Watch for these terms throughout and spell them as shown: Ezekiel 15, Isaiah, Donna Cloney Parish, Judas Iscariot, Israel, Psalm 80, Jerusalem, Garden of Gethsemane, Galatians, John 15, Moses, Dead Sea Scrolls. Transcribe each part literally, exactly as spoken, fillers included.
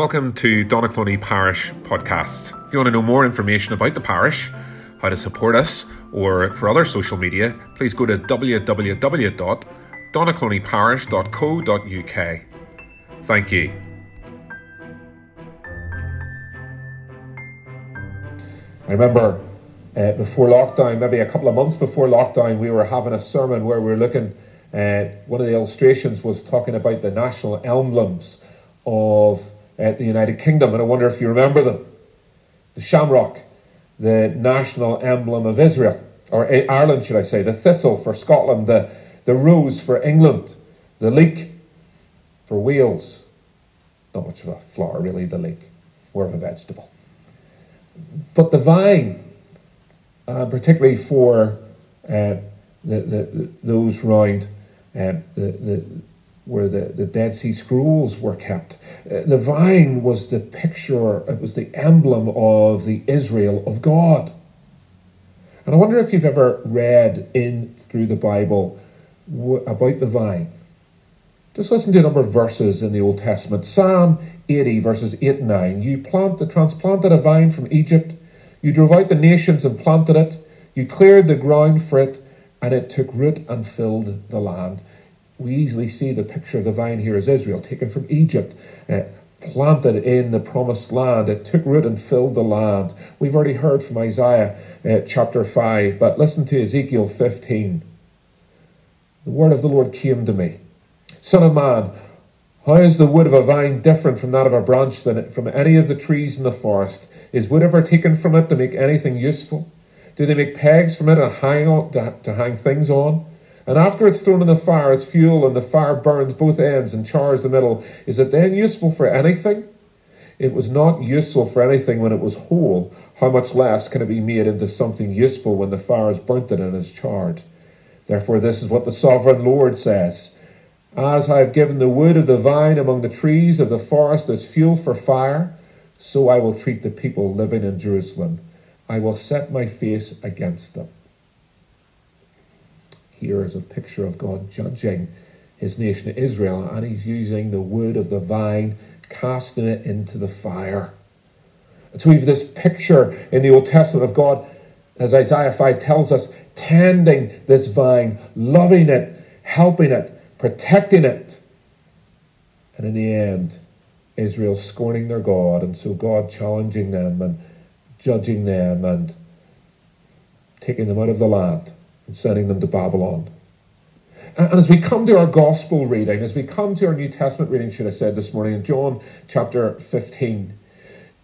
Welcome to Donna Cloney Parish podcast. If you want to know more information about the parish, how to support us, or for other social media, please go to w w w dot donna cloney parish dot co dot u k. Thank you. I remember uh, before lockdown, maybe a couple of months before lockdown, we were having a sermon where we were looking at uh, one of the illustrations was talking about the national emblems of uh, the United Kingdom, and I wonder if you remember them. The shamrock, the national emblem of Israel, or Ireland, should I say, the thistle for Scotland, the, the rose for England, the leek for Wales. Not much of a flower, really, the leek, more of a vegetable. But the vine, uh, particularly for uh, the, the, the, those round uh, the, the, where the, the Dead Sea Scrolls were kept, uh, the vine was the picture, it was the emblem of the Israel of God. And I wonder if you've ever read in through the Bible w- about the vine. Just listen to a number of verses in the Old Testament. Psalm eighty, verses eight and nine. You planted, transplanted a vine from Egypt. You drove out the nations and planted it. You cleared the ground for it, and it took root and filled the land. We easily see the picture of the vine here as Israel, taken from Egypt, uh, planted in the promised land. It took root and filled the land. We've already heard from Isaiah uh, chapter five, but listen to Ezekiel fifteen. The word of the Lord came to me. Son of man, how is the wood of a vine different from that of a branch than it, from any of the trees in the forest? Is wood ever taken from it to make anything useful? Do they make pegs from it and hang on, to, to hang things on? And after it's thrown in the fire, its fuel, and the fire burns both ends and chars the middle. Is it then useful for anything? It was not useful for anything when it was whole. How much less can it be made into something useful when the fire has burnt it and is charred? Therefore, this is what the sovereign Lord says. As I have given the wood of the vine among the trees of the forest as fuel for fire, so I will treat the people living in Jerusalem. I will set my face against them. Here is a picture of God judging his nation Israel, and he's using the wood of the vine, casting it into the fire. And so we have this picture in the Old Testament of God, as Isaiah five tells us, tending this vine, loving it, helping it, protecting it, and in the end, Israel scorning their God, and so God challenging them and judging them and taking them out of the land and sending them to Babylon. And as we come to our gospel reading, as we come to our New Testament reading, should I say this morning, in John chapter fifteen,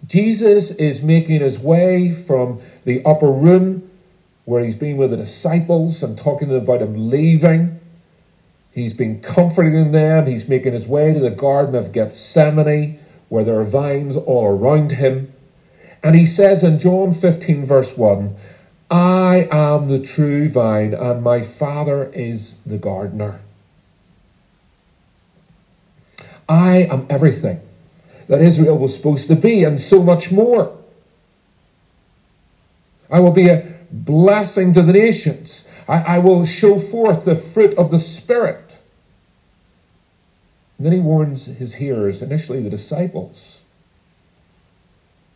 Jesus is making his way from the upper room where he's been with the disciples and talking to them about him leaving. He's been comforting them. He's making his way to the Garden of Gethsemane, where there are vines all around him. And he says in John fifteen, verse one, I am the true vine, and my Father is the gardener. I am everything that Israel was supposed to be, and so much more. I will be a blessing to the nations. I, I will show forth the fruit of the Spirit. And then he warns his hearers, initially the disciples.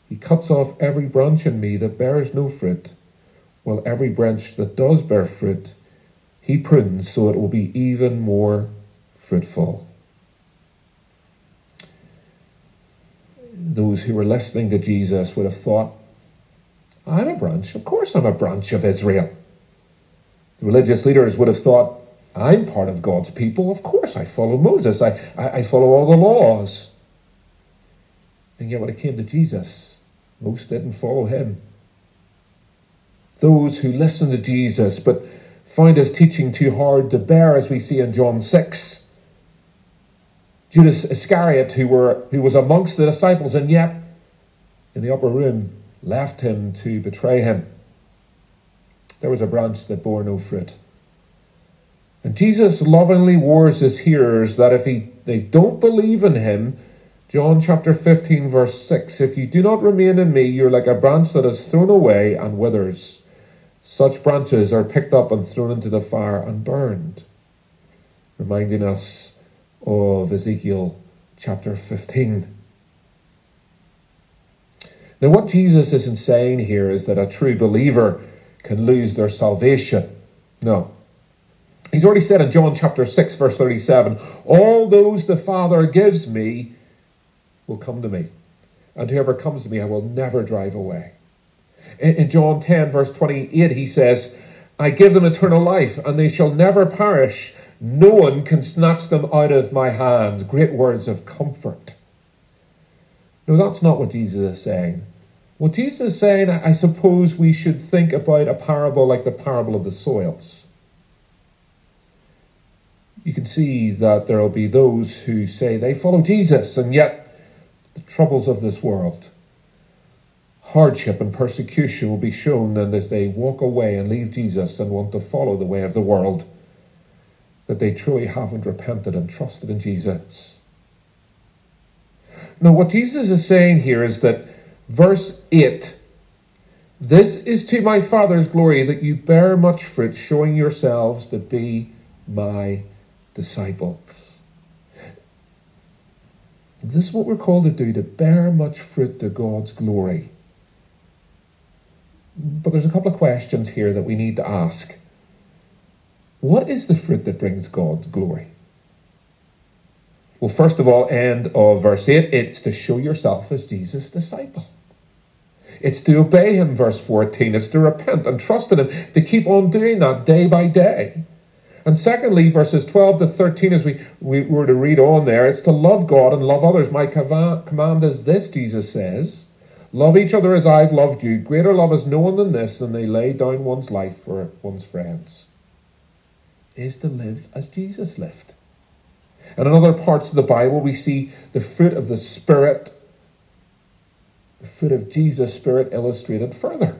He cuts off every branch in me that bears no fruit, while every branch that does bear fruit, he prunes so it will be even more fruitful. Those who were listening to Jesus would have thought, I'm a branch. Of course I'm a branch of Israel. The religious leaders would have thought, I'm part of God's people. Of course, I follow Moses. I, I, I follow all the laws. And yet when it came to Jesus, most didn't follow him. Those who listened to Jesus but found his teaching too hard to bear, as we see in John six. Judas Iscariot, who, were, who was amongst the disciples and yet in the upper room, left him to betray him. There was a branch that bore no fruit. And Jesus lovingly warns his hearers that if he, they don't believe in him, John chapter fifteen, verse six, if you do not remain in me, you're like a branch that is thrown away and withers. Such branches are picked up and thrown into the fire and burned. Reminding us of Ezekiel chapter fifteen. Now, what Jesus isn't saying here is that a true believer can lose their salvation. No. He's already said in John chapter six, verse thirty-seven, all those the Father gives me will come to me, and whoever comes to me I will never drive away. In John ten, verse twenty-eight, he says, I give them eternal life, and they shall never perish. No one can snatch them out of my hands. Great words of comfort. No, that's not what Jesus is saying. What Jesus is saying, I suppose we should think about a parable like the parable of the soils. You can see that there will be those who say they follow Jesus, and yet the troubles of this world, hardship and persecution will be shown them as they walk away and leave Jesus and want to follow the way of the world, that they truly haven't repented and trusted in Jesus. Now, what Jesus is saying here is that verse eight, this is to my Father's glory that you bear much fruit, showing yourselves to be my disciples. This is what we're called to do, to bear much fruit to God's glory. But there's a couple of questions here that we need to ask. What is the fruit that brings God's glory? Well, first of all, end of verse eight, it's to show yourself as Jesus' disciple. It's to obey him, verse fourteen. It's to repent and trust in him, to keep on doing that day by day. And secondly, verses twelve to thirteen, as we, we were to read on there, it's to love God and love others. My command is this, Jesus says, love each other as I've loved you. Greater love is no one than this, than they lay down one's life for one's friends. Is to live as Jesus lived. And in other parts of the Bible, we see the fruit of the Spirit, the fruit of Jesus' Spirit illustrated further.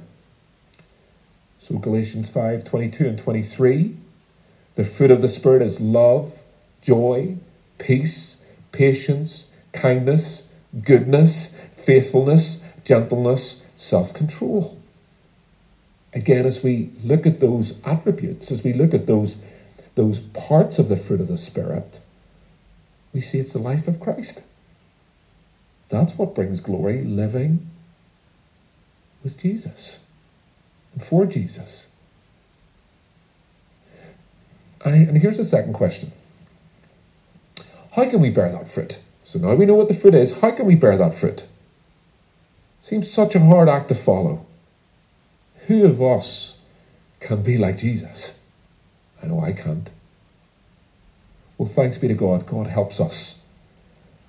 So Galatians five, twenty-two and twenty-three, the fruit of the Spirit is love, joy, peace, patience, kindness, goodness, faithfulness, gentleness, self-control. Again, as we look at those attributes, as we look at those, those parts of the fruit of the Spirit, we see it's the life of Christ. That's what brings glory, living with Jesus and for Jesus. And here's the second question. How can we bear that fruit? So now we know what the fruit is. How can we bear that fruit? Seems such a hard act to follow. Who of us can be like Jesus? I know I can't. Well, thanks be to God. God helps us.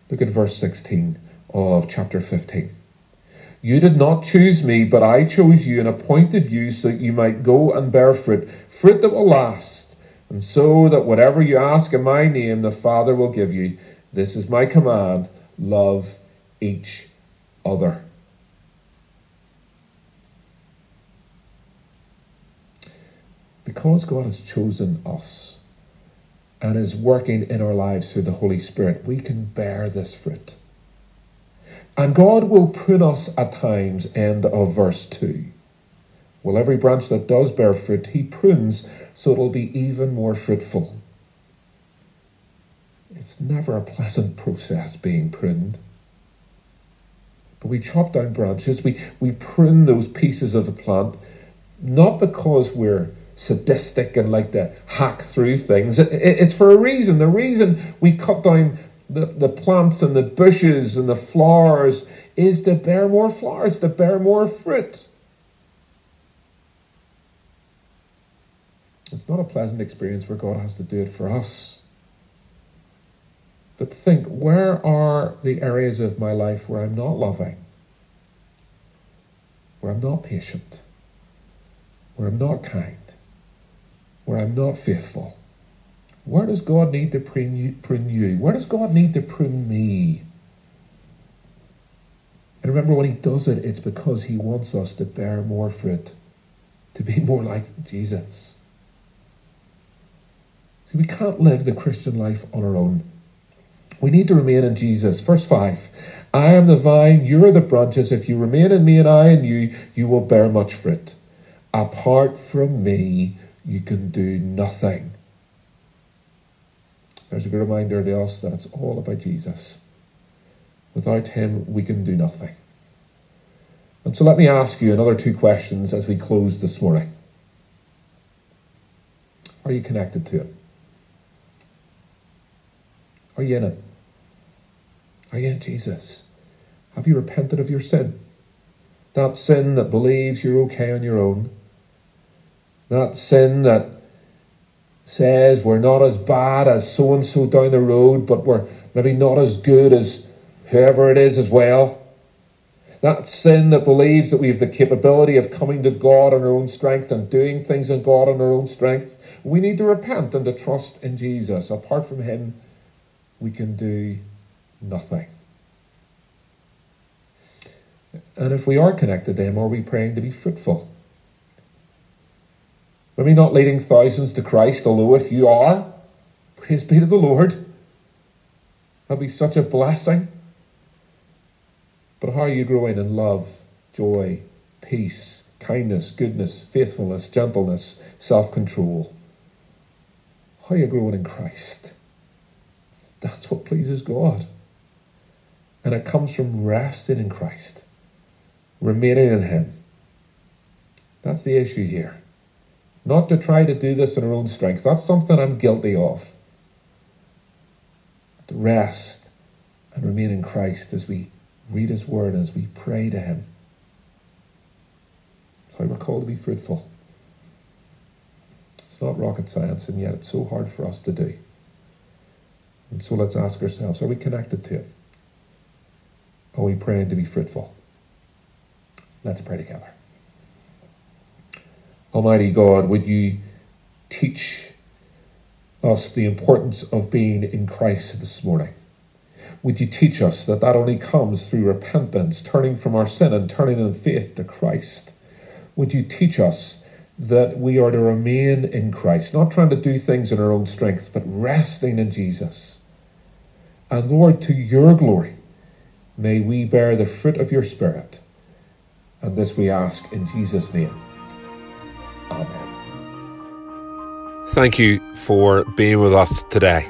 Look at verse sixteen of chapter fifteen. You did not choose me, but I chose you and appointed you so that you might go and bear fruit, fruit that will last, and so that whatever you ask in my name, the Father will give you. This is my command, love each other. Because God has chosen us, and is working in our lives through the Holy Spirit, we can bear this fruit. And God will prune us at times, end of verse two. Well, every branch that does bear fruit, he prunes so it'll be even more fruitful. It's never a pleasant process being pruned. But we chop down branches, we, we prune those pieces of the plant, not because we're sadistic and like to hack through things. It, it, it's for a reason. The reason we cut down the, the plants and the bushes and the flowers is to bear more flowers, to bear more fruit. It's not a pleasant experience where God has to do it for us. But think, where are the areas of my life where I'm not loving, where I'm not patient, where I'm not kind, where I'm not faithful? Where does God need to prune you, prune you? Where does God need to prune me? And remember, when he does it, it's because he wants us to bear more fruit, to be more like Jesus. See, we can't live the Christian life on our own. We need to remain in Jesus. Verse five, I am the vine, you are the branches. If you remain in me and I in you, you will bear much fruit. Apart from me, you can do nothing. There's a good reminder to us that it's all about Jesus. Without him, we can do nothing. And so let me ask you another two questions as we close this morning. Are you connected to it? Are you in it? Are you in Jesus? Have you repented of your sin? That sin that believes you're okay on your own. That sin that says we're not as bad as so-and-so down the road, but we're maybe not as good as whoever it is as well. That sin that believes that we have the capability of coming to God on our own strength and doing things in God on our own strength. We need to repent and to trust in Jesus. Apart from him, we can do nothing. And if we are connected to him, are we praying to be fruitful? Maybe not leading thousands to Christ, although if you are, praise be to the Lord. That'll be such a blessing. But how are you growing in love, joy, peace, kindness, goodness, faithfulness, gentleness, self-control? How are you growing in Christ? That's what pleases God. And it comes from resting in Christ, remaining in him. That's the issue here. Not to try to do this in our own strength. That's something I'm guilty of. To rest and remain in Christ as we read his word, as we pray to him. That's why we're called to be fruitful. It's not rocket science, and yet it's so hard for us to do. And so let's ask ourselves, are we connected to it? Are we praying to be fruitful? Let's pray together. Almighty God, would you teach us the importance of being in Christ this morning? Would you teach us that that only comes through repentance, turning from our sin and turning in faith to Christ? Would you teach us that we are to remain in Christ, not trying to do things in our own strength, but resting in Jesus? And Lord, to your glory, may we bear the fruit of your Spirit. And this we ask in Jesus' name. Amen. Thank you for being with us today.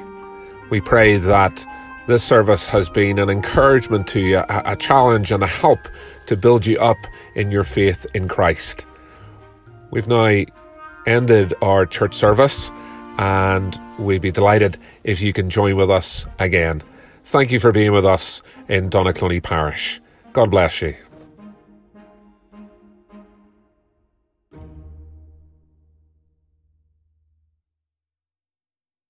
We pray that this service has been an encouragement to you, a, a challenge and a help to build you up in your faith in Christ. We've now ended our church service, and we'd be delighted if you can join with us again. Thank you for being with us in Donna Cloney Parish. God bless you.